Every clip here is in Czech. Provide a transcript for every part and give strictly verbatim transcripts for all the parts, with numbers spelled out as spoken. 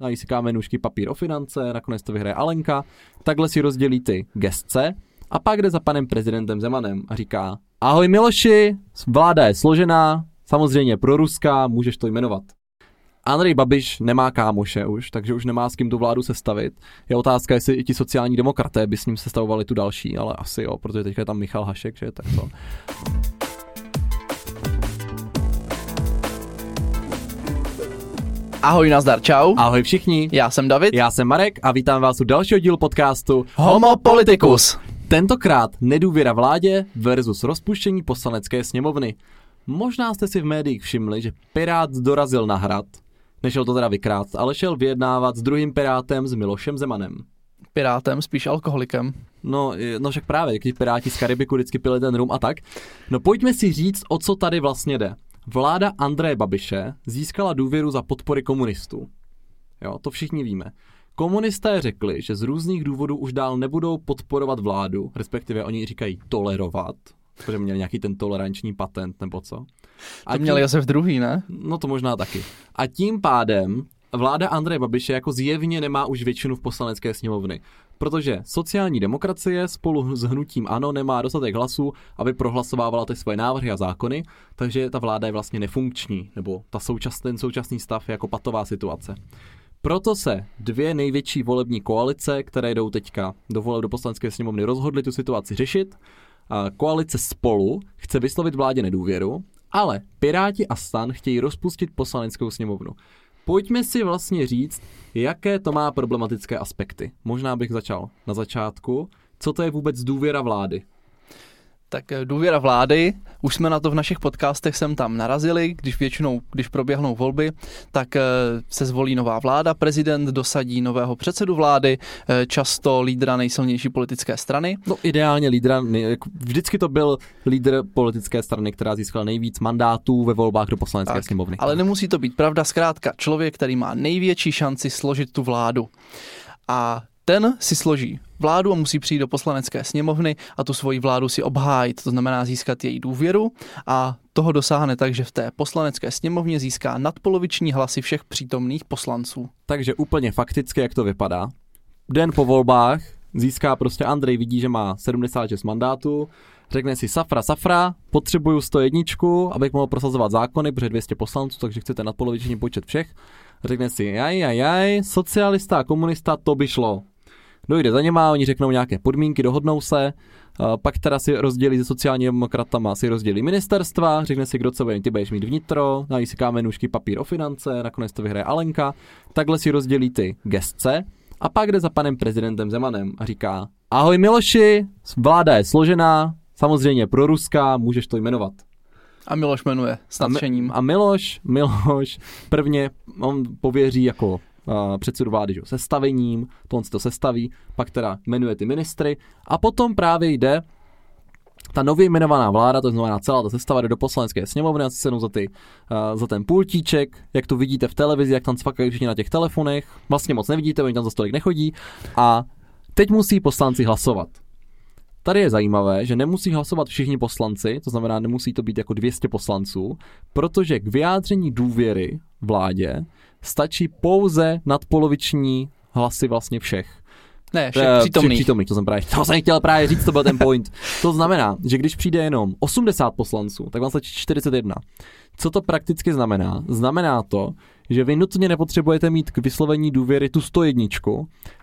najíská menušky papír o finance, nakonec to vyhraje Alenka, takhle si rozdělí ty gestce a pak jde za panem prezidentem Zemanem a říká: ahoj Miloši, vláda je složená, samozřejmě proruská, můžeš to jmenovat. Andrej Babiš nemá kámoše už, takže už nemá s kým tu vládu sestavit. Je otázka, jestli i ti sociální demokraté by s ním sestavovali tu další, ale asi jo, protože teďka je tam Michal Hašek, že tak to. Ahoj, nazdar, čau. Ahoj všichni. Já jsem David. Já jsem Marek a vítám vás u dalšího dílu podcastu Homopolitikus. Tentokrát nedůvěra vládě versus rozpuštění poslanecké sněmovny. Možná jste si v médiích všimli, že Pirát dorazil na hrad. Nešel to teda vykrát, ale šel vyjednávat s druhým Pirátem, s Milošem Zemanem. Pirátem, spíš alkoholikem. No, no však právě, když Piráti z Karibiku vždycky pili ten rum a tak. No pojďme si říct, o co tady vlastně jde. Vláda Andreje Babiše získala důvěru za podpory komunistů. Jo, to všichni víme. Komunisté řekli, že z různých důvodů už dál nebudou podporovat vládu, respektive oni říkají tolerovat, protože měli nějaký ten toleranční patent nebo co. A to měl tím... Josef druhý, ne? No to možná taky. A tím pádem vláda Andreje Babiše jako zjevně nemá už většinu v poslanecké sněmovny, protože sociální demokracie spolu s hnutím ANO nemá dostatek hlasů, aby prohlasovávala ty svoje návrhy a zákony, takže ta vláda je vlastně nefunkční, nebo ta současný, ten současný stav je jako patová situace. Proto se dvě největší volební koalice, které jdou teďka do voleb do poslanecké sněmovny, rozhodly tu situaci řešit. Koalice Spolu chce vyslovit vládě nedůvěru, ale Piráti a Stan chtějí rozpustit poslaneckou sněmovnu. Pojďme si vlastně říct, jaké to má problematické aspekty. Možná bych začal na začátku. Co to je vůbec důvěra vlády? Tak důvěra vlády, už jsme na to v našich podcastech sem tam narazili, když většinou, když proběhnou volby, tak se zvolí nová vláda, prezident dosadí nového předsedu vlády, často lídra nejsilnější politické strany. No ideálně lídra, vždycky to byl lídr politické strany, která získala nejvíc mandátů ve volbách do poslanecké sněmovny. Ale nemusí to být pravda, zkrátka člověk, který má největší šanci složit tu vládu. A ten si složí vládu a musí přijít do poslanecké sněmovny a tu svoji vládu si obhájit, to znamená získat její důvěru a toho dosáhne tak, že v té poslanecké sněmovně získá nadpoloviční hlasy všech přítomných poslanců. Takže úplně fakticky, jak to vypadá. Den po volbách získá prostě Andrej, vidí, že má sedmdesát šest mandátů, řekne si safra, safra, potřebuju sto jedna, abych mohl prosazovat zákony, protože dvě stě poslanců, takže chcete nadpoloviční počet všech. Řekne si jaj, jaj, jaj, socialista a komunista, to by šlo. Dojde za něma, oni řeknou nějaké podmínky, dohodnou se, pak teda si rozdělí se sociálními demokratama, si rozdělí ministerstva, řekne si, kdo co bude, ty budeš mít vnitro, nají si kámenušky papír o finance, nakonec to vyhraje Alenka, takhle si rozdělí ty gestce a pak jde za panem prezidentem Zemanem a říká: ahoj Miloši, vláda je složená, samozřejmě proruská, můžeš to jmenovat. A Miloš jmenuje s nadšením. A Miloš, Miloš, prvně on pověří jako předsedu vlády, že, sestavením, to on si to sestaví, pak teda jmenuje ty ministry a potom právě jde ta nově jmenovaná vláda, to znamená celá ta sestava, jde do poslanecké sněmovny a si sednou za, ty, uh, za ten pultíček, jak to vidíte v televizi, jak tam cvakají všichni na těch telefonech, vlastně moc nevidíte, oni tam za stolik nechodí a teď musí poslanci hlasovat. Tady je zajímavé, že nemusí hlasovat všichni poslanci, to znamená nemusí to být jako dvě stě poslanců, protože k vyjádření důvěry vládě stačí pouze nadpoloviční hlasy vlastně všech. Ne, všech e, přítomných. Všech přítomných, to jsem, právě, to jsem chtěl právě říct, to byl ten point. To znamená, že když přijde jenom osmdesát poslanců, tak vám stačí čtyřicet jedna. Co to prakticky znamená? Znamená to, že vy nutně nepotřebujete mít k vyslovení důvěry tu sto jedna,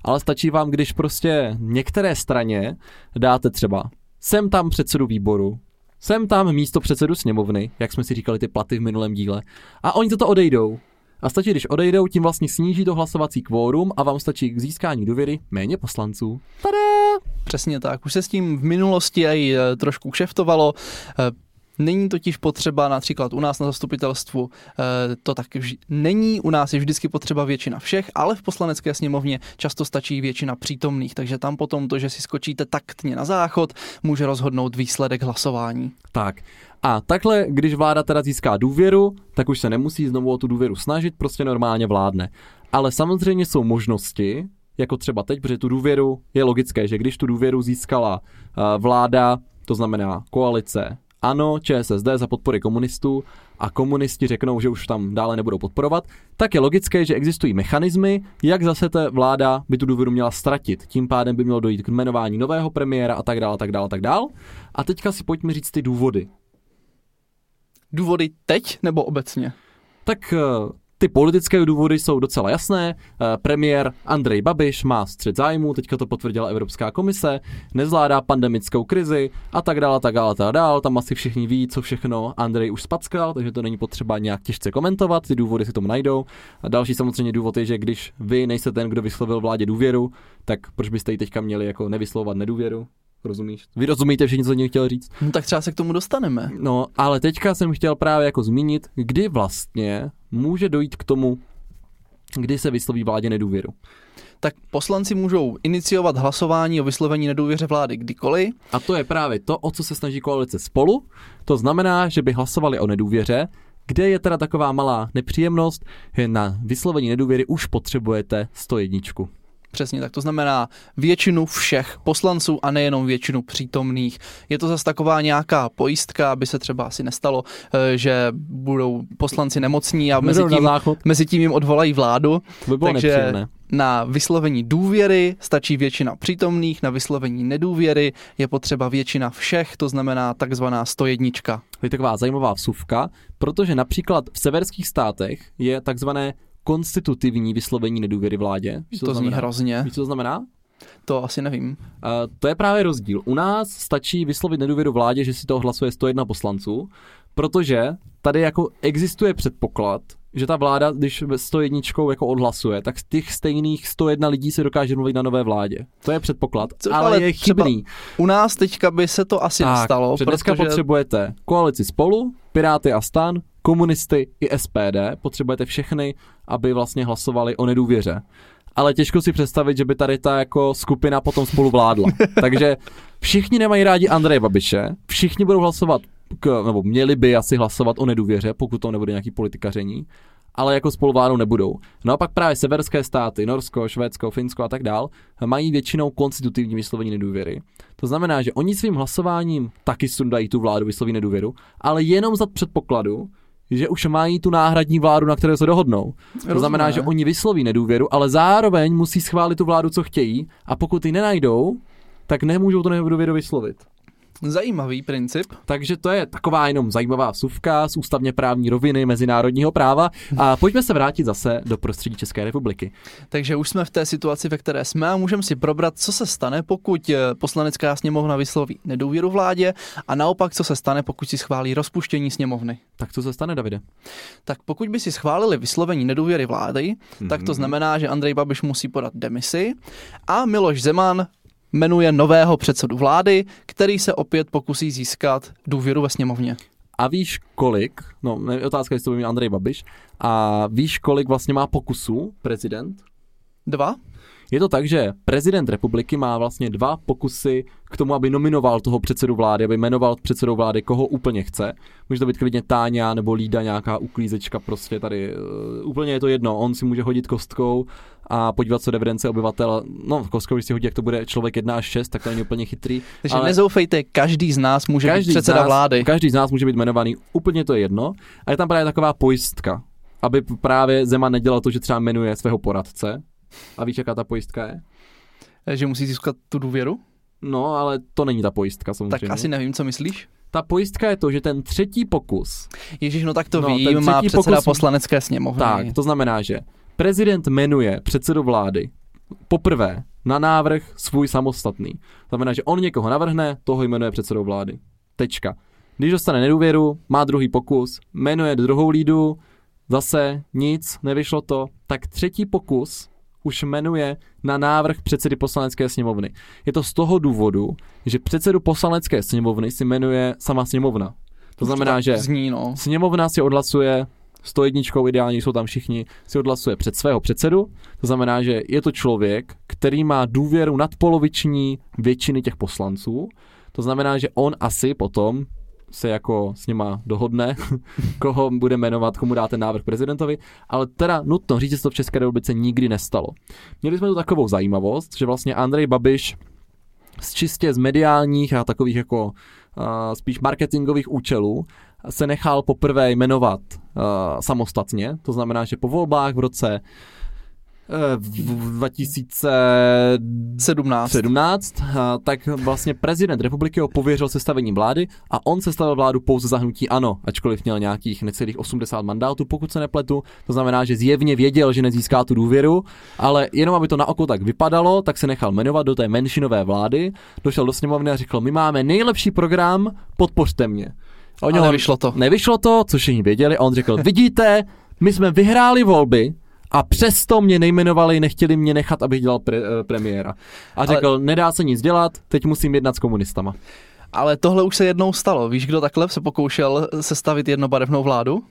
ale stačí vám, když prostě některé straně dáte třeba sem tam předsedu výboru, sem tam místo předsedu sněmovny, jak jsme si říkali ty platy v minulém díle, a oni toto odejdou. A stačí, když odejdou, tím vlastně sníží to hlasovací kvórum a vám stačí k získání důvěry méně poslanců. Tada! Přesně tak, už se s tím v minulosti aj trošku kšeftovalo. Není totiž potřeba, například u nás na zastupitelstvu, to tak vž- není, u nás je vždycky potřeba většina všech, ale v poslanecké sněmovně často stačí většina přítomných, takže tam potom to, že si skočíte taktně na záchod, může rozhodnout výsledek hlasování. Tak. A takhle, když vláda teda získá důvěru, tak už se nemusí znovu o tu důvěru snažit, prostě normálně vládne. Ale samozřejmě jsou možnosti, jako třeba teď, protože tu důvěru je logické, že když tu důvěru získala vláda, to znamená koalice ANO, ČSSD za podpory komunistů a komunisti řeknou, že už tam dále nebudou podporovat, tak je logické, že existují mechanismy, jak zase ta vláda by tu důvěru měla ztratit. Tím pádem by mělo dojít k jmenování nového premiéra a tak dále, tak dále, tak dále. A teďka si pojďme říct ty důvody. Důvody teď nebo obecně? Tak ty politické důvody jsou docela jasné. Premiér Andrej Babiš má střet zájmů, teďka to potvrdila Evropská komise, nezvládá pandemickou krizi a tak dále, tak dále, tak dále. Tam asi všichni ví, co všechno Andrej už spackal, takže to není potřeba nějak těžce komentovat, ty důvody si tomu najdou. A další samozřejmě důvod je, že když vy nejste ten, kdo vyslovil vládě důvěru, tak proč byste ji teďka měli jako nevyslovovat nedůvěru? Rozumíš? Vy rozumíte všichni, co jsem chtěl říct? No tak třeba se k tomu dostaneme. No, ale teďka jsem chtěl právě jako zmínit, kdy vlastně může dojít k tomu, kdy se vysloví vládě nedůvěru. Tak poslanci můžou iniciovat hlasování o vyslovení nedůvěře vlády kdykoliv. A to je právě to, o co se snaží koalice Spolu. To znamená, že by hlasovali o nedůvěře, kde je teda taková malá nepříjemnost, že na vyslovení nedůvěry už potřebujete sto jedna. Přesně, tak to znamená většinu všech poslanců a nejenom většinu přítomných. Je to zase taková nějaká pojistka, aby se třeba asi nestalo, že budou poslanci nemocní a mezi tím, mezi tím jim odvolají vládu. By bylo takže nepříjemné. Na vyslovení důvěry stačí většina přítomných, na vyslovení nedůvěry je potřeba většina všech, to znamená takzvaná sto jedna. To je taková zajímavá vsuvka, protože například v severských státech je takzvané konstitutivní vyslovení nedůvěry vládě. To, to zní hrozně. Víš, co to znamená? To asi nevím. Uh, to je právě rozdíl. U nás stačí vyslovit nedůvěru vládě, že si to hlasuje sto jedna poslanců, protože tady jako existuje předpoklad, že ta vláda, když sto jedna jako odhlasuje, tak z těch stejných sto jedna lidí se dokáže mluvit na nové vládě. To je předpoklad, co, ale, ale je chybný. U nás teďka by se to asi tak nestalo. Protože dneska potřebujete koalici Spolu, Piráty a Stan, komunisty i S P D, potřebujete všechny, aby vlastně hlasovali o nedůvěře. Ale těžko si představit, že by tady ta jako skupina potom spolu vládla. Takže všichni nemají rádi Andreje Babiše, všichni budou hlasovat, k, nebo měli by asi hlasovat o nedůvěře, pokud to nebude nějaký politikaření, ale jako spolu vládou nebudou. No a pak právě severské státy, Norsko, Švédsko, Finsko a tak dál, mají většinou konstitutivní vyslovení nedůvěry. To znamená, že oni svým hlasováním taky sundají tu vládu, vysloví nedůvěru, ale jenom za předpokladu, že už mají tu náhradní vládu, na které se dohodnou. Rozumíme. To znamená, že oni vysloví nedůvěru, ale zároveň musí schválit tu vládu, co chtějí, a pokud ji nenajdou, tak nemůžou tu nedůvěru vyslovit. Zajímavý princip. Takže to je taková jenom zajímavá vsuvka z ústavně právní roviny mezinárodního práva a pojďme se vrátit zase do prostředí České republiky. Takže už jsme v té situaci, ve které jsme, a můžeme si probrat, co se stane, pokud poslanecká sněmovna vysloví nedůvěru vládě, a naopak, co se stane, pokud si schválí rozpuštění sněmovny. Tak co se stane, Davide? Tak pokud by si schválili vyslovení nedůvěry vlády, mm-hmm. tak to znamená, že Andrej Babiš musí podat demisi a Miloš Zeman jmenuje nového předsedu vlády, který se opět pokusí získat důvěru ve sněmovně. A víš kolik, no otázka, jestli to by měl Andrej Babiš, a víš kolik vlastně má pokusů prezident? Dva. Je to tak, že prezident republiky má vlastně dva pokusy k tomu, aby nominoval toho předsedu vlády, aby jmenoval předsedou vlády, koho úplně chce. Může to být klidně Táňa nebo Lída, nějaká uklízečka, prostě tady úplně je to jedno, on si může hodit kostkou a podívat se do evidence obyvatel. No, kostkou, když si hodí, jak to bude člověk jedna až šest, tak to není úplně chytrý. Takže ale nezoufejte, každý z nás může každý být předseda nás, vlády. Každý z nás může být jmenovaný, úplně to je jedno. A je tam právě taková pojistka, aby právě Zeman nedělal to, že třeba jmenuje svého poradce. A víš, jaká ta pojistka je? Že musí získat tu důvěru? No, ale to není ta pojistka, samozřejmě. Tak asi nevím, co myslíš. Ta pojistka je to, že ten třetí pokus... Ježíš, no tak to no, vím, má předseda pokus... poslanecké sněmovny. Tak, to znamená, že prezident jmenuje předsedu vlády poprvé na návrh svůj samostatný. Znamená, že on někoho navrhne, toho jmenuje předsedou vlády. Tečka. Když dostane nedůvěru, má druhý pokus, jmenuje druhou lídu, zase nic, nevyšlo to, tak třetí pokus už jmenuje na návrh předsedy poslanecké sněmovny. Je to z toho důvodu, že předsedu poslanecké sněmovny si jmenuje sama sněmovna. To znamená, že sněmovna si odhlasuje sto jedna, ideálně jsou tam všichni, si odhlasuje před svého předsedu. To znamená, že je to člověk, který má důvěru nadpoloviční většiny těch poslanců. To znamená, že on asi potom se jako s nima dohodne, koho bude jmenovat, komu dá ten návrh prezidentovi, ale teda nutno říct, že se to v České republice nikdy nestalo. Měli jsme tu takovou zajímavost, že vlastně Andrej Babiš z čistě z mediálních a takových jako spíš marketingových účelů se nechal poprvé jmenovat samostatně, to znamená, že po volbách v roce v dva tisíce sedmnáct, tak vlastně prezident republiky ho pověřil sestavením vlády a on sestavil vládu pouze za hnutí ANO, ačkoliv měl nějakých necelých osmdesát mandátů, pokud se nepletu. To znamená, že zjevně věděl, že nezíská tu důvěru, ale jenom aby to na oko tak vypadalo, tak se nechal jmenovat do té menšinové vlády, došel do sněmovny a řekl: my máme nejlepší program, podpořte mě. A on, nevyšlo to. Nevyšlo to, což všichni věděli, a on řekl: vidíte, my jsme vyhráli volby, a přesto mě nejmenovali, nechtěli mě nechat, abych dělal pre, premiéra. A řekl, ale nedá se nic dělat, teď musím jednat s komunistama. Ale tohle už se jednou stalo. Víš, kdo takhle se pokoušel sestavit jednobarevnou vládu? Uh,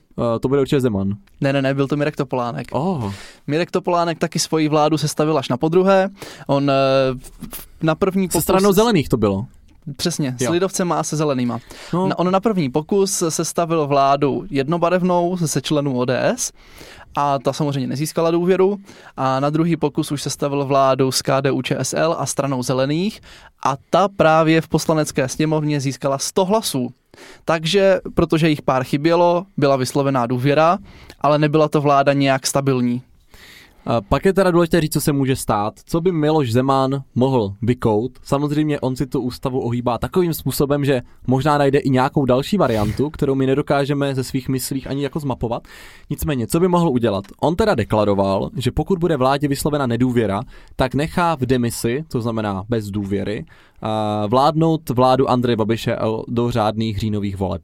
to bude určitě Zeman. Ne, ne, ne, byl to Mirek Topolánek. Oh. Mirek Topolánek taky svoji vládu sestavil až na podruhé. On na první pokus... Se stranou zelených to bylo. Přesně, s lidovcema a se zelenýma. No. On na první pokus sestavil vládu jednobarevnou se členů O D S a ta samozřejmě nezískala důvěru, a na druhý pokus už sestavil vládu s K D U Č S L a stranou zelených a ta právě v poslanecké sněmovně získala sto hlasů. Takže, protože jich pár chybělo, byla vyslovená důvěra, ale nebyla to vláda nějak stabilní. Pak je teda důležité říct, co se může stát. Co by Miloš Zeman mohl vykout? Samozřejmě on si tu ústavu ohýbá takovým způsobem, že možná najde i nějakou další variantu, kterou my nedokážeme ze svých myslích ani jako zmapovat. Nicméně, co by mohl udělat? On teda deklaroval, že pokud bude vládě vyslovena nedůvěra, tak nechá v demisi, to znamená bez důvěry, vládnout vládu Andreje Babiše do řádných říjnových voleb.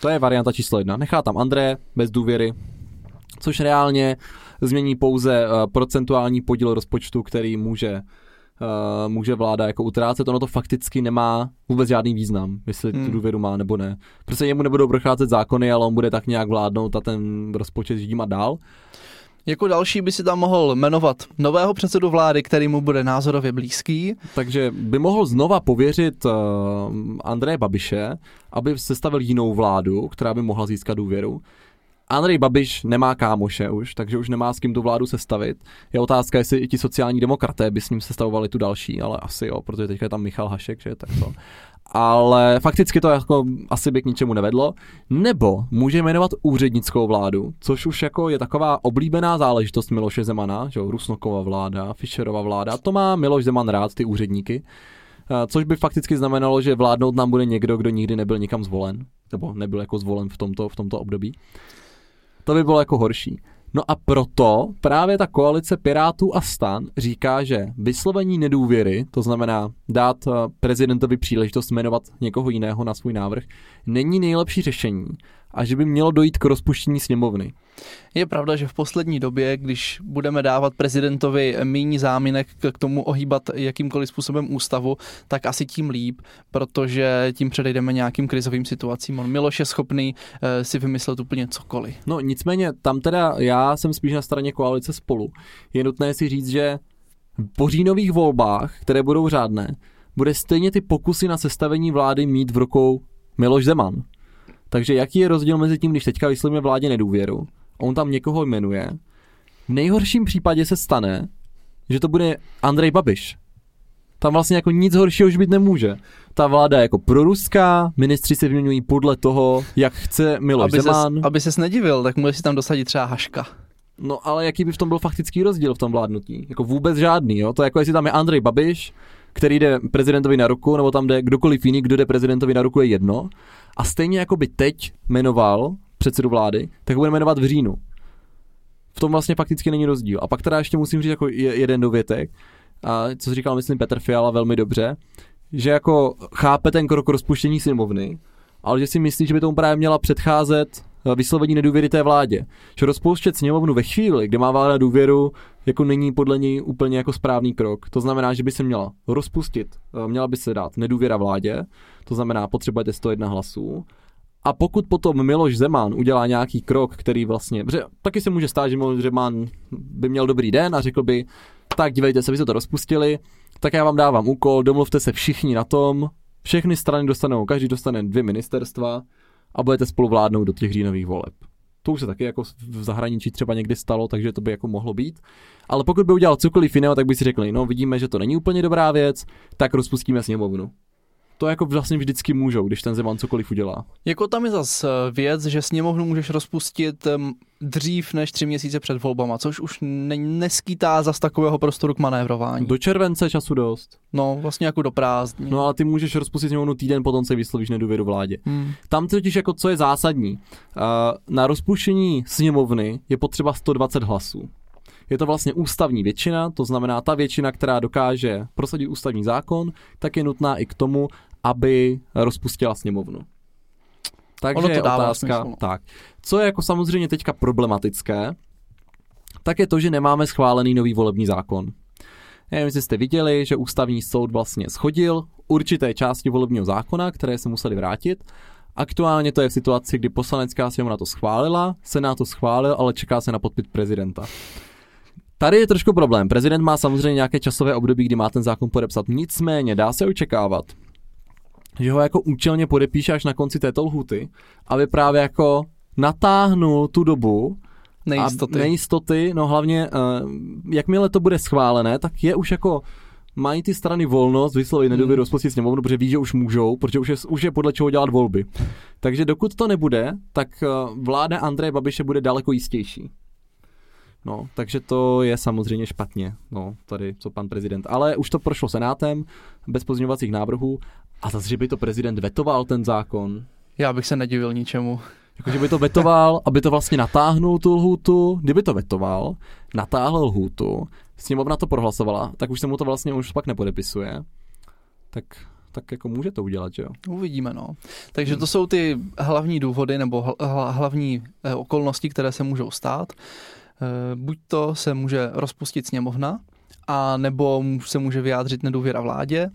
To je varianta číslo jedna. Nechá tam Andreje bez důvěry, což reálně změní pouze procentuální podíl rozpočtu, který může, může vláda jako utrácet. Ono to fakticky nemá vůbec žádný význam, jestli hmm. tu důvěru má nebo ne. Prostě jemu nebudou procházet zákony, ale on bude tak nějak vládnout a ten rozpočet ždímat dál. Jako další by si tam mohl jmenovat nového předsedu vlády, který mu bude názorově blízký. Takže by mohl znova pověřit uh, Andreje Babiše, aby sestavil jinou vládu, která by mohla získat důvěru. Andrej Babiš nemá kámoše už, takže už nemá s kým tu vládu sestavit. Je otázka, jestli i ti sociální demokraté by s ním sestavovali tu další, ale asi jo, protože teďka je tam Michal Hašek, že tak to. Ale fakticky to jako asi by k ničemu nevedlo. Nebo může jmenovat úřednickou vládu, což už jako je taková oblíbená záležitost Miloše Zemana, že jo, Rusnokova vláda, Fischerova vláda, to má Miloš Zeman rád, ty úředníky. Což by fakticky znamenalo, že vládnout nám bude někdo, kdo nikdy nebyl nikam zvolen, nebo nebyl jako zvolen v tomto, v tomto období. To by bylo jako horší. No a proto právě ta koalice Pirátů a Stan říká, že vyslovení nedůvěry, to znamená dát prezidentovi příležitost jmenovat někoho jiného na svůj návrh, není nejlepší řešení a že by mělo dojít k rozpuštění sněmovny. Je pravda, že v poslední době, když budeme dávat prezidentovi míň záminek k tomu ohýbat jakýmkoliv způsobem ústavu, tak asi tím líp, protože tím předejdeme nějakým krizovým situacím. On Miloš je schopný e, si vymyslet úplně cokoliv. No nicméně tam teda já jsem spíš na straně koalice Spolu. Je nutné si říct, že po říjnových volbách, které budou řádné, bude stejně ty pokusy na sestavení vlády mít v rukou Miloš Zeman. Takže jaký je rozdíl mezi tím, když teďka vyslovíme vládě nedůvěru, on tam někoho jmenuje, v nejhorším případě se stane, že to bude Andrej Babiš. Tam vlastně jako nic horšího už být nemůže. Ta vláda je jako proruská, ministři se vyměňují podle toho, jak chce Miloš aby Zeman. Ses, aby ses nedivil, tak může si tam dosadit třeba Haška. No ale jaký by v tom byl faktický rozdíl v tom vládnutí? Jako vůbec žádný, jo? To je jako jestli tam je Andrej Babiš, který jde prezidentovi na ruku, nebo tam jde kdokoliv jiný, kdo jde prezidentovi na ruku, je jedno. A stejně jako by teď jmenoval předsedu vlády, tak ho bude jmenovat v říjnu. V tom vlastně fakticky není rozdíl. A pak teda ještě musím říct jako jeden dovětek, a co říkal, myslím, Petr Fiala velmi dobře, že jako chápe ten krok rozpuštění sněmovny, ale že si myslí, že by tomu právě měla předcházet vyslovení nedůvěry té vládě. Že rozpouštět sněmovnu ve chvíli, kdy má vláda důvěru, jako není podle něj úplně jako správný krok. To znamená, že by se měla rozpustit, měla by se dát nedůvěra vládě, to znamená potřebujete sto jedna hlasů. A pokud potom Miloš Zeman udělá nějaký krok, který vlastně, že taky se může stát, že Miloš Zeman by měl dobrý den a řekl by, tak dívejte se, vy jste to rozpustili, tak já vám dávám úkol, domluvte se všichni na tom, všechny strany dostanou, každý dostane dvě ministerstva a budete spolu vládnout do těch říjnových voleb. To už se taky jako v zahraničí třeba někdy stalo, takže to by jako mohlo být. Ale pokud by udělal cokoliv jiného, tak by si řekli, no vidíme, že to není úplně dobrá věc, tak rozpustíme sněmovnu. to jako vlastně vždycky můžou, když ten Zeman cokoliv udělá. Jako tam je zas věc, že sněmovnu můžeš rozpustit dřív než tři měsíce před volbama, což už ne- neskýtá zas takového prostoru k manévrování. Do července času dost. No, vlastně jako do prázdní. No a ty můžeš rozpustit sněmovnu týden, potom se vyslovíš nedůvěru vládě. Hmm. Tam totiž jako co je zásadní. Na rozpuštění sněmovny je potřeba sto dvacet hlasů. Je to vlastně ústavní většina, to znamená ta většina, která dokáže prosadit ústavní zákon, tak je nutná i k tomu, aby rozpustila sněmovnu. Takže je otázka, tak. Co je jako samozřejmě teďka problematické, tak je to, že nemáme schválený nový volební zákon. Nevím, jestli jste viděli, že ústavní soud vlastně shodil určité části volebního zákona, které se museli vrátit. Aktuálně to je v situaci, kdy poslanecká sněmovna to schválila, senát to schválil, ale čeká se na podpis prezidenta. Tady je trošku problém. Prezident má samozřejmě nějaké časové období, kdy má ten zákon podepsat. Nicméně dá se očekávat, že ho jako účelně podepíše až na konci této lhůty, aby právě jako natáhnul tu dobu nejistoty. nejistoty no hlavně, jakmile to bude schválené, tak je už jako mají ty strany volnost vyslovit nedůvěru, hmm. rozpustit sněmovnu, protože ví, že už můžou, protože už je, už je podle čeho dělat volby. Takže dokud to nebude, tak vláda Andreje Babiše bude daleko jistější. No, takže to je samozřejmě špatně, no, tady, co pan prezident. Ale už to prošlo senátem, bez pozměňovacích návrhů, a zase, že by to prezident vetoval ten zákon. Já bych se nedivil ničemu. Jakože by to vetoval, aby to vlastně natáhnul tu lhůtu, kdyby to vetoval, natáhl lhůtu, sněmovna to prohlasovala, tak už se mu to vlastně už pak nepodepisuje, tak... tak jako může to udělat, že jo? Uvidíme, no. Takže to jsou ty hlavní důvody nebo hlavní okolnosti, které se můžou stát. Buď to se může rozpustit sněmovna, a nebo se může vyjádřit nedůvěra vládě,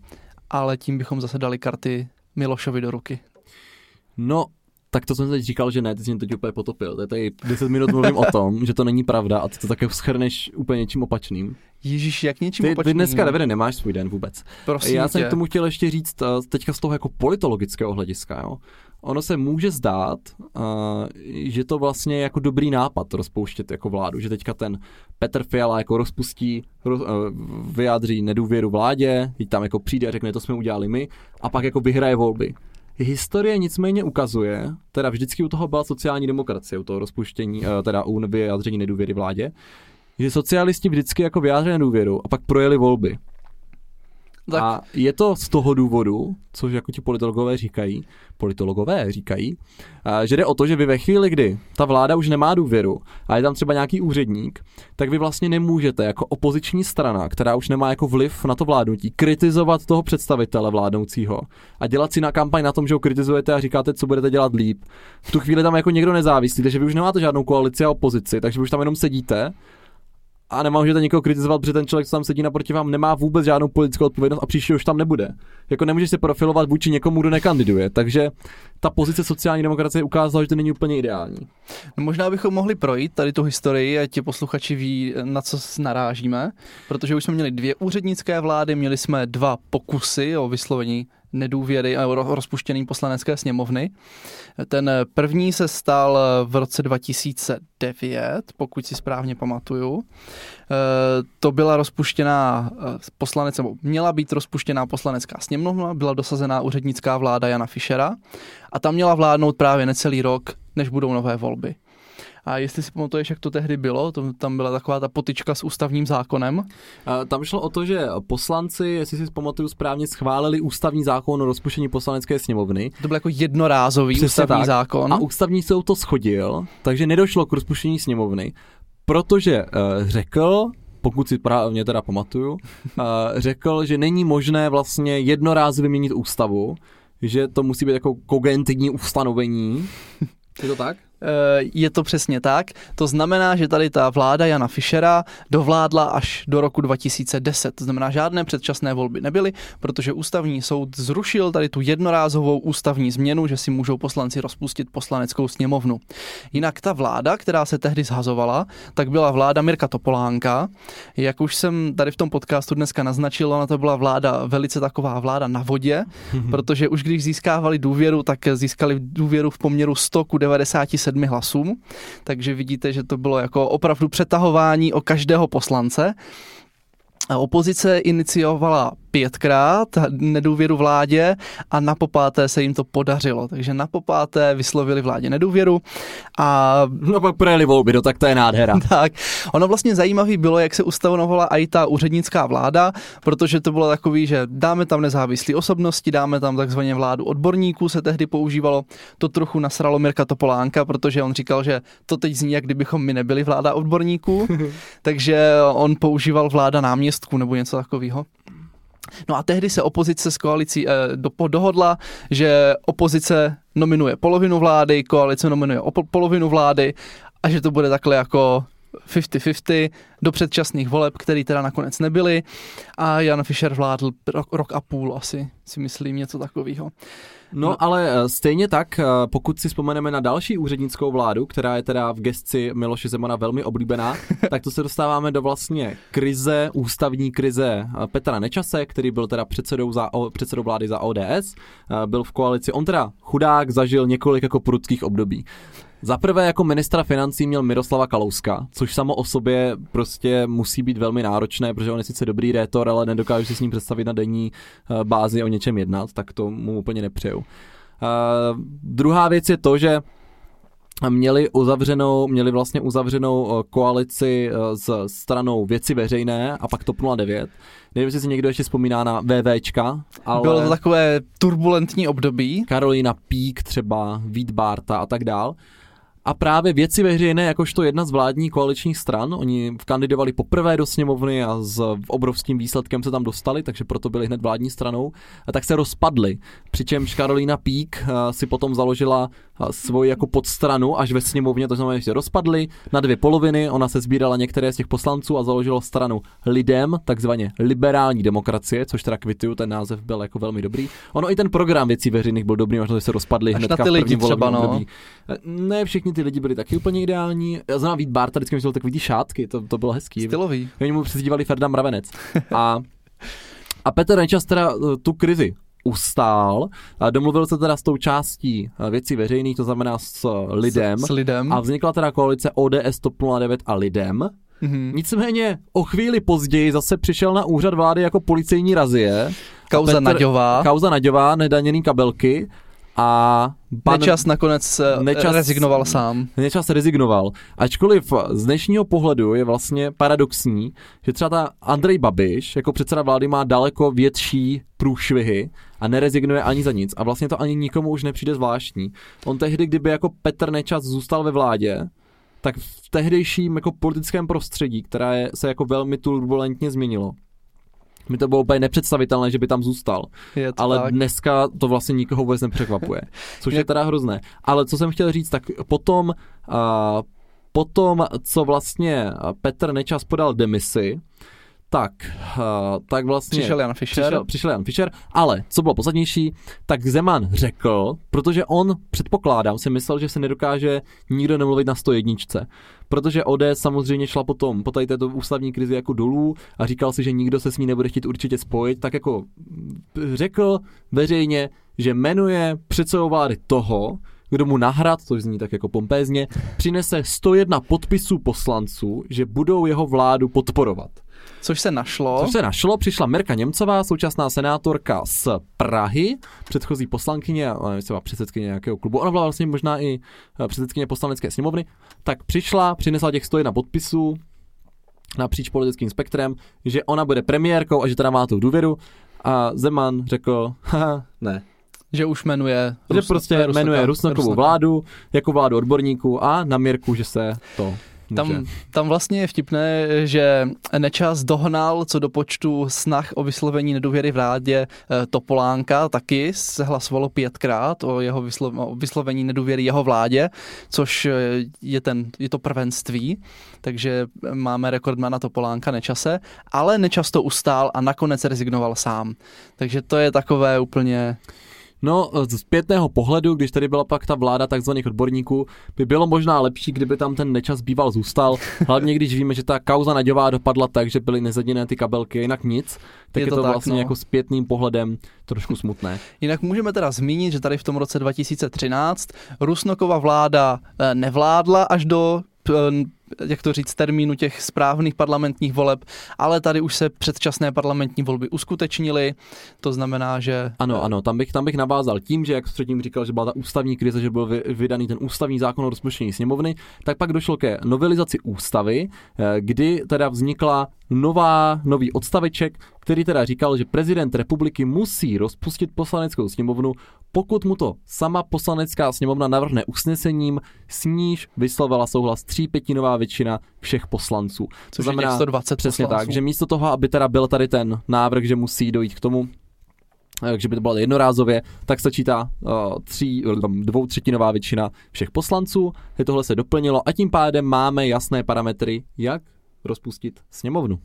ale tím bychom zase dali karty Milošovi do ruky. No, tak to jsem teď říkal, že ne, ty jsi mě teď úplně potopil. To je tady deset minut mluvím o tom, že to není pravda a ty to také shrneš úplně něčím opačným. Ježíš, jak něčím ty, opačným? Ty dneska, Davide, nemáš svůj den vůbec. Prosím Já tě. jsem k tomu chtěl ještě říct teďka z toho jako politologického hlediska, jo. Ono se může zdát, že to vlastně je jako dobrý nápad rozpouštět jako vládu, že teďka ten Petr Fiala jako rozpustí, vyjádří nedůvěru vládě, teď tam jako přijde a řekne, to jsme udělali my, a pak jako vyhraje volby. Historie nicméně ukazuje, teda vždycky u toho byla sociální demokracie, u toho rozpuštění, teda u vyjádření nedůvěry vládě, že socialisti vždycky jako vyjádřili nedůvěru a pak projeli volby. Tak. A je to z toho důvodu, což jako ti politologové říkají, politologové říkají, že jde o to, že vy ve chvíli, kdy ta vláda už nemá důvěru a je tam třeba nějaký úředník, tak vy vlastně nemůžete jako opoziční strana, která už nemá jako vliv na to vládnutí, kritizovat toho představitele vládnoucího a dělat si na kampaň na tom, že ho kritizujete a říkáte, co budete dělat líp. V tu chvíli tam jako někdo nezávislí, takže vy už nemáte žádnou koalici a opozici, takže vy už tam jenom sedíte. A nemůžete nikoho kritizovat, protože ten člověk, co tam sedí naproti vám, nemá vůbec žádnou politickou odpovědnost a příště už tam nebude. Jako nemůžeš se profilovat vůči někomu, kdo nekandiduje. Takže ta pozice sociální demokracie ukázala, že to není úplně ideální. No možná bychom mohli projít tady tu historii, ať ti posluchači ví, na co narážíme, protože už jsme měli dvě úřednické vlády, měli jsme dva pokusy o vyslovení nedůvěry a rozpuštěný poslanecké sněmovny. Ten první se stal v roce dva tisíce devět, pokud si správně pamatuju. To byla rozpuštěná poslanec, nebo měla být rozpuštěná poslanecká sněmovna, byla dosazená úřednická vláda Jana Fischera a ta měla vládnout právě necelý rok, než budou nové volby. A jestli si pamatuješ, jak to tehdy bylo, to, tam byla taková ta potyčka s ústavním zákonem. A tam šlo o to, že poslanci, jestli si pamatuju správně, schválili ústavní zákon o rozpuštění poslanecké sněmovny. To byl jako jednorázový Přesně ústavní tak. zákon. A ústavní soud to shodil, takže nedošlo k rozpuštění sněmovny, protože uh, řekl, pokud si právě teda pamatuju, uh, řekl, že není možné vlastně jednorázově měnit ústavu, že to musí být jako kogentní ustanovení. Je to tak? Je to přesně tak. To znamená, že tady ta vláda Jana Fischera dovládla až do roku dva tisíce deset. To znamená, žádné předčasné volby nebyly, protože ústavní soud zrušil tady tu jednorázovou ústavní změnu, že si můžou poslanci rozpustit poslaneckou sněmovnu. Jinak ta vláda, která se tehdy zhazovala, tak byla vláda Mirka Topolánka. Jak už jsem tady v tom podcastu dneska naznačil, ona to byla vláda velice taková vláda na vodě, protože už když získávali důvěru, tak získali důvěru v poměru sto ku devadesáti sedmi hlasům, takže vidíte, že to bylo jako opravdu přetahování o každého poslance. Opozice iniciovala pětkrát nedůvěru vládě a na popáté se jim to podařilo. Takže na popáté vyslovili vládě nedůvěru a... No pak projeli volby, no tak to je nádhera. Tak, ono vlastně zajímavý bylo, jak se ustanovala i ta úřednická vláda, protože to bylo takový, že dáme tam nezávislé osobnosti, dáme tam takzvaně vládu odborníků, se tehdy používalo, to trochu nasralo Mirka Topolánka, protože on říkal, že to teď zní, jak kdybychom my nebyli vláda odborníků, takže on používal vláda náměstků nebo něco takového. No a tehdy se opozice s koalicí eh, do, dohodla, že opozice nominuje polovinu vlády, koalice nominuje op- polovinu vlády a že to bude takhle jako padesát na padesát do předčasných voleb, které teda nakonec nebyly a Jan Fischer vládl rok, rok a půl asi, si myslím, něco takového. No, no ale stejně tak, pokud si vzpomeneme na další úřednickou vládu, která je teda v gesci Miloše Zemana velmi oblíbená, tak to se dostáváme do vlastně krize, ústavní krize Petra Nečase, který byl teda předsedou, za, předsedou vlády za O D S, byl v koalici, on teda chudák zažil několik jako prudkých období. Za prvé jako ministra financí měl Miroslava Kalouska, což samo o sobě prostě musí být velmi náročné, protože on je sice dobrý rétor, ale nedokážu si s ním představit na denní bázi o něčem jednat, tak to mu úplně nepřeju. Uh, druhá věc je to, že měli uzavřenou, měli vlastně uzavřenou koalici s stranou Věci veřejné a pak TOP nula devět. Nevím, jestli si někdo ještě vzpomíná na VVčka, ale... Bylo to takové turbulentní období. Karolina Pík třeba, Vít Bárta a tak dál. A právě Věci veřejné, jakožto jedna z vládních koaličních stran, oni kandidovali poprvé do sněmovny a s obrovským výsledkem se tam dostali, takže proto byli hned vládní stranou, a tak se rozpadli. Přičemž Karolina Pík si potom založila svoji jako podstranu až ve sněmovně, to znamená, že se rozpadli na dvě poloviny, ona se sbírala některé z těch poslanců a založila stranu Lidem, takzvaně liberální demokracie, což teda kvituju, ten název byl jako velmi dobrý. Ono i ten program Věcí veřejných byl dobrý, možná se rozpadli hnedka v prvním volebním období. Ne všichni ty lidi byli taky úplně ideální. Já znám Vít Bárta, vždycky myslel takový ty šátky, to, to bylo hezký. Stylový. Oni mu přezdívali Ferda Mravenec. A, a Petr Nečas teda tu krizi ustál, a domluvil se teda s tou částí Věcí veřejných, to znamená s Lidem. S, s Lidem. A vznikla teda koalice O D S, TOP nula devět a Lidem. Mm-hmm. Nicméně o chvíli později zase přišel na úřad vlády jako policejní razie. Kauza Petr, Naďová. Kauza Naďová, nedaněný kabelky. A Nečas nakonec Nečas, rezignoval sám. Nečas rezignoval. Ačkoliv z dnešního pohledu je vlastně paradoxní, že třeba ta Andrej Babiš jako předseda vlády má daleko větší průšvihy a nerezignuje ani za nic. A vlastně to ani nikomu už nepřijde zvláštní. On tehdy, kdyby jako Petr Nečas zůstal ve vládě, tak v tehdejším jako politickém prostředí, které se jako velmi turbulentně změnilo, mi to bylo úplně nepředstavitelné, že by tam zůstal. Ale tak. Dneska to vlastně nikoho vůbec nepřekvapuje. Což je teda hrozné. Ale co jsem chtěl říct, tak potom, uh, potom co vlastně Petr Nečas podal demisi, tak, uh, tak vlastně... Přišel Jan Fischer. Přišel, přišel Jan Fischer, ale co bylo podstatnější, tak Zeman řekl, protože on, předpokládám, si myslel, že se nedokáže nikdo nemluvit na sto jedna. Protože O D S samozřejmě šla potom po tady této ústavní krizi jako dolů a říkal si, že nikdo se s ní nebude chtít určitě spojit, tak jako řekl veřejně, že jmenuje předsedou vlády toho, kdo mu nahrad, což zní tak jako pompézně, přinese sto jedna podpisů poslanců, že budou jeho vládu podporovat. Což se našlo. Což se našlo, přišla Mirka Němcová, současná senátorka z Prahy, předchozí poslankyně, třeba předsedkyně nějakého klubu, ona byla vlastně možná i předsedkyně poslanecké sněmovny, tak přišla, přinesla těch sto jedna podpisů napříč politickým spektrem, že ona bude premiérkou a že teda má tu důvěru a Zeman řekl, haha, ne. Že už jmenuje, že Rusno, prostě jmenuje Rusnokovu vládu jako vládu odborníků a na Mirku, že se to Tam, tam vlastně je vtipné, že Nečas dohnal co do počtu snah o vyslovení nedůvěry vládě Topolánka, taky se hlasovalo pětkrát o jeho vyslo, o vyslovení nedůvěry jeho vládě, což je, ten, je to prvenství, takže máme rekordmana Topolánka Nečase, ale Nečas to ustál a nakonec rezignoval sám. Takže to je takové úplně... No, z zpětného pohledu, když tady byla pak ta vláda takzvaných odborníků, by bylo možná lepší, kdyby tam ten Nečas býval zůstal. Hlavně když víme, že ta kauza Naďová dopadla tak, že byly nezaděné ty kabelky, jinak nic. Tak je to, je to tak, vlastně no. Jako zpětným pohledem trošku smutné. Jinak můžeme teda zmínit, že tady v tom roce dva tisíce třináct Rusnokova vláda nevládla až do... jak to říct, termínu těch správných parlamentních voleb, ale tady už se předčasné parlamentní volby uskutečnily, to znamená, že... Ano, ano, tam bych, tam bych navázal tím, že jak předtím říkal, že byla ta ústavní krize, že byl vydaný ten ústavní zákon o rozpuštění sněmovny, tak pak došlo ke novelizaci ústavy, kdy teda vznikla nová, nový odstaveček, který teda říkal, že prezident republiky musí rozpustit poslaneckou sněmovnu, pokud mu to sama poslanecká sněmovna navrhne usnesením, s níž vyslovila souhlas třípětinová většina všech poslanců. Což to znamená je sto dvacet přesně poslanců. Tak, že místo toho, aby teda byl tady ten návrh, že musí dojít k tomu, že by to byla jednorázově, tak stačí ta uh, tří, dvoutřetinová většina všech poslanců. Tohle se doplnilo a tím pádem máme jasné parametry, jak rozpustit sněmovnu.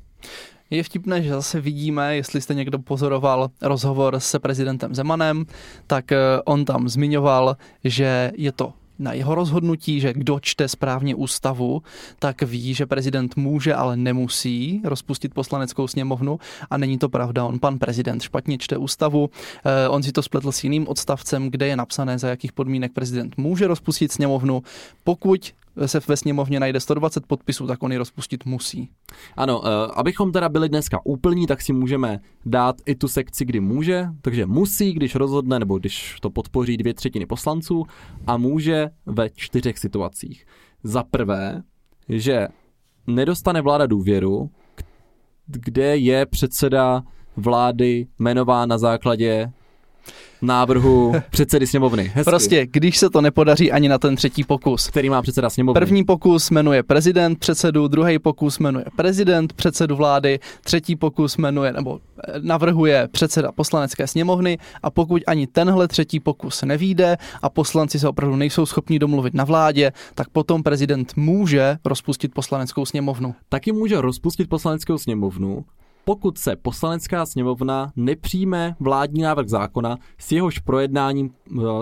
Je vtipné, že zase vidíme, jestli jste někdo pozoroval rozhovor se prezidentem Zemanem, tak on tam zmiňoval, že je to na jeho rozhodnutí, že kdo čte správně ústavu, tak ví, že prezident může, ale nemusí rozpustit poslaneckou sněmovnu a není to pravda. On, pan prezident, špatně čte ústavu, on si to spletl s jiným odstavcem, kde je napsané, za jakých podmínek prezident může rozpustit sněmovnu, pokud se ve sněmovně najde sto dvacet podpisů, tak on ji rozpustit musí. Ano, abychom teda byli dneska úplní, tak si můžeme dát i tu sekci, kdy může, takže musí, když rozhodne, nebo když to podpoří dvě třetiny poslanců, a může ve čtyřech situacích. Za prvé, že nedostane vláda důvěru, kde je předseda vlády jmenován na základě návrhu předsedy sněmovny. Hezky. Prostě, když se to nepodaří ani na ten třetí pokus. Který má předseda sněmovny. První pokus jmenuje prezident předsedu, druhý pokus jmenuje prezident předsedu vlády, třetí pokus jmenuje nebo navrhuje předseda poslanecké sněmovny a pokud ani tenhle třetí pokus nevyjde a poslanci se opravdu nejsou schopni domluvit na vládě, tak potom prezident může rozpustit poslaneckou sněmovnu. Taky může rozpustit poslaneckou sněmovnu, pokud se poslanecká sněmovna nepřijme vládní návrh zákona, s jehož projednáním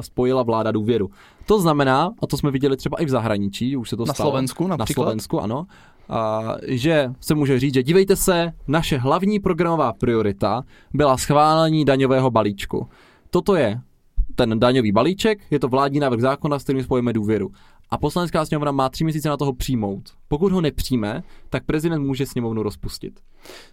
spojila vláda důvěru. To znamená, a to jsme viděli třeba i v zahraničí, už se to na stalo. Na Slovensku například? Na Slovensku, ano. A, že se může říct, že dívejte se, naše hlavní programová priorita byla schválení daňového balíčku. Toto je ten daňový balíček, je to vládní návrh zákona, s kterým spojíme důvěru. A poslanecká sněmovna má tři měsíce na toho přijmout. Pokud ho nepřijme, tak prezident může sněmovnu rozpustit.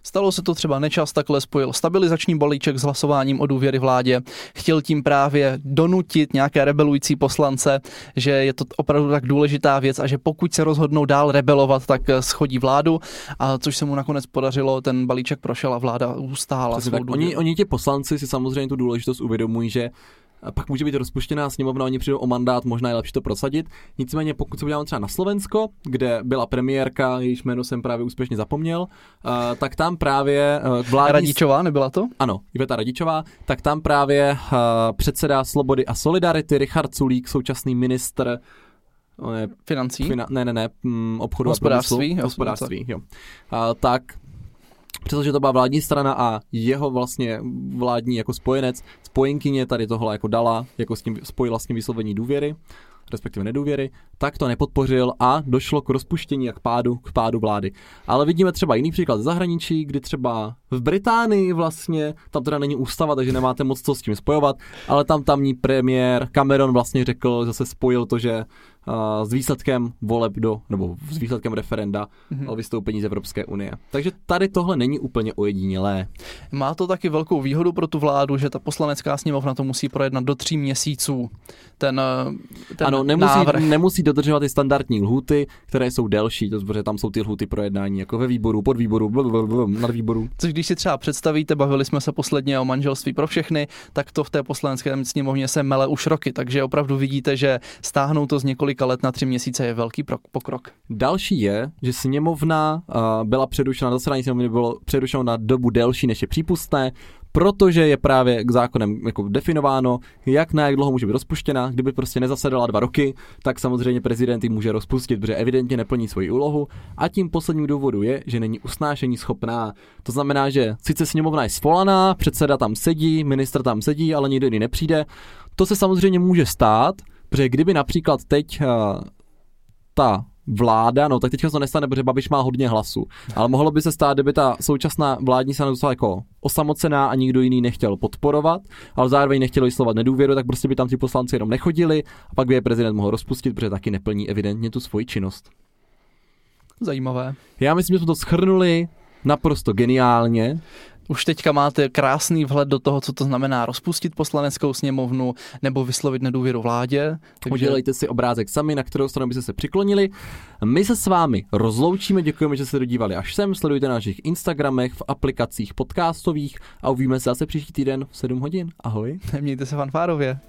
Stalo se to třeba Nečas, takhle spojil stabilizační balíček s hlasováním o důvěry vládě. Chtěl tím právě donutit nějaké rebelující poslance, že je to opravdu tak důležitá věc a že pokud se rozhodnou dál rebelovat, tak schodí vládu, a což se mu nakonec podařilo, ten balíček prošel a vláda ustála svou důvěru. Oni, oni ti poslanci si samozřejmě tu důležitost uvědomují, že pak může být rozpuštěná sněmovna, oni přijdou o mandát, možná je lepší to prosadit. Nicméně, pokud se uděláme třeba na Slovensko, kde byla premiérka, jejíž jméno jsem právě úspěšně zapomněl, uh, tak tam právě uh, vládní... Radičová, nebyla to? Ano, Iveta Radičová, tak tam právě uh, předseda Slobody a Solidarity, Richard Sulík, současný ministr uh, financí? Fina, ne, ne, ne, um, obchodu hospodářství, a průmyslu, hospodářství, jo. Uh, tak... Přestože to byla vládní strana a jeho vlastně vládní jako spojenec, spojenkyně tady tohle jako dala, jako s tím spojila s tím vyslovení důvěry, respektive nedůvěry, tak to nepodpořil a došlo k rozpuštění a k pádu, k pádu vlády. Ale vidíme třeba jiný příklad ze zahraničí, kdy třeba v Británii vlastně, tam teda není ústava, takže nemáte moc co s tím spojovat, ale tam tamní premiér Cameron vlastně řekl, zase spojil to, že uh, s výsledkem voleb do, nebo s výsledkem referenda mm-hmm. o vystoupení z Evropské unie. Takže tady tohle není úplně ojedinělé. Má to taky velkou výhodu pro tu vládu, že ta poslanecká sněmovna to musí projednat do tří měsíců. Ten, ten ano, nemusí, nemusí dodržovat i standardní lhůty, které jsou delší, to znamená, tam jsou ty lhůty projednání jako ve výboru, pod výboru, nadvýboru. Což když si třeba představíte, bavili jsme se posledně o manželství pro všechny, tak to v té poslanecké sněmovně se mele už roky, takže opravdu vidíte, že stáhnou to z několika let na tři měsíce je velký pokrok. Další je, že sněmovna byla přerušena, zasedání sněmovny bylo přerušeno na dobu delší, než je přípustné, protože je právě k zákonem jako definováno, jak na jak dlouho může být rozpuštěna. Kdyby prostě nezasedala dva roky, tak samozřejmě prezident ji může rozpustit, protože evidentně neplní svoji úlohu. A tím posledním důvodu je, že není usnášení schopná. To znamená, že sice sněmovna je svolaná, předseda tam sedí, ministr tam sedí, ale nikdo jiný nepřijde. To se samozřejmě může stát, protože kdyby například teď uh, ta vláda, no tak teďka se to nestane, protože Babiš má hodně hlasů. Ale mohlo by se stát, kdyby ta současná vládní strana dostala jako osamocená a nikdo jiný nechtěl podporovat, ale zároveň nechtěl vyslovat nedůvěru, tak prostě by tam ti poslanci jenom nechodili a pak by je prezident mohl rozpustit, protože taky neplní evidentně tu svoji činnost. Zajímavé. Já myslím, že jsme to shrnuli naprosto geniálně. Už teďka máte krásný vhled do toho, co to znamená rozpustit poslaneckou sněmovnu nebo vyslovit nedůvěru vládě. Takže... Udělejte si obrázek sami, na kterou stranu byste se přiklonili. My se s vámi rozloučíme, děkujeme, že jste dodívali až sem. Sledujte na našich Instagramech, v aplikacích podcastových a uvidíme se zase příští týden v sedm hodin. Ahoj. Mějte se fanfárově.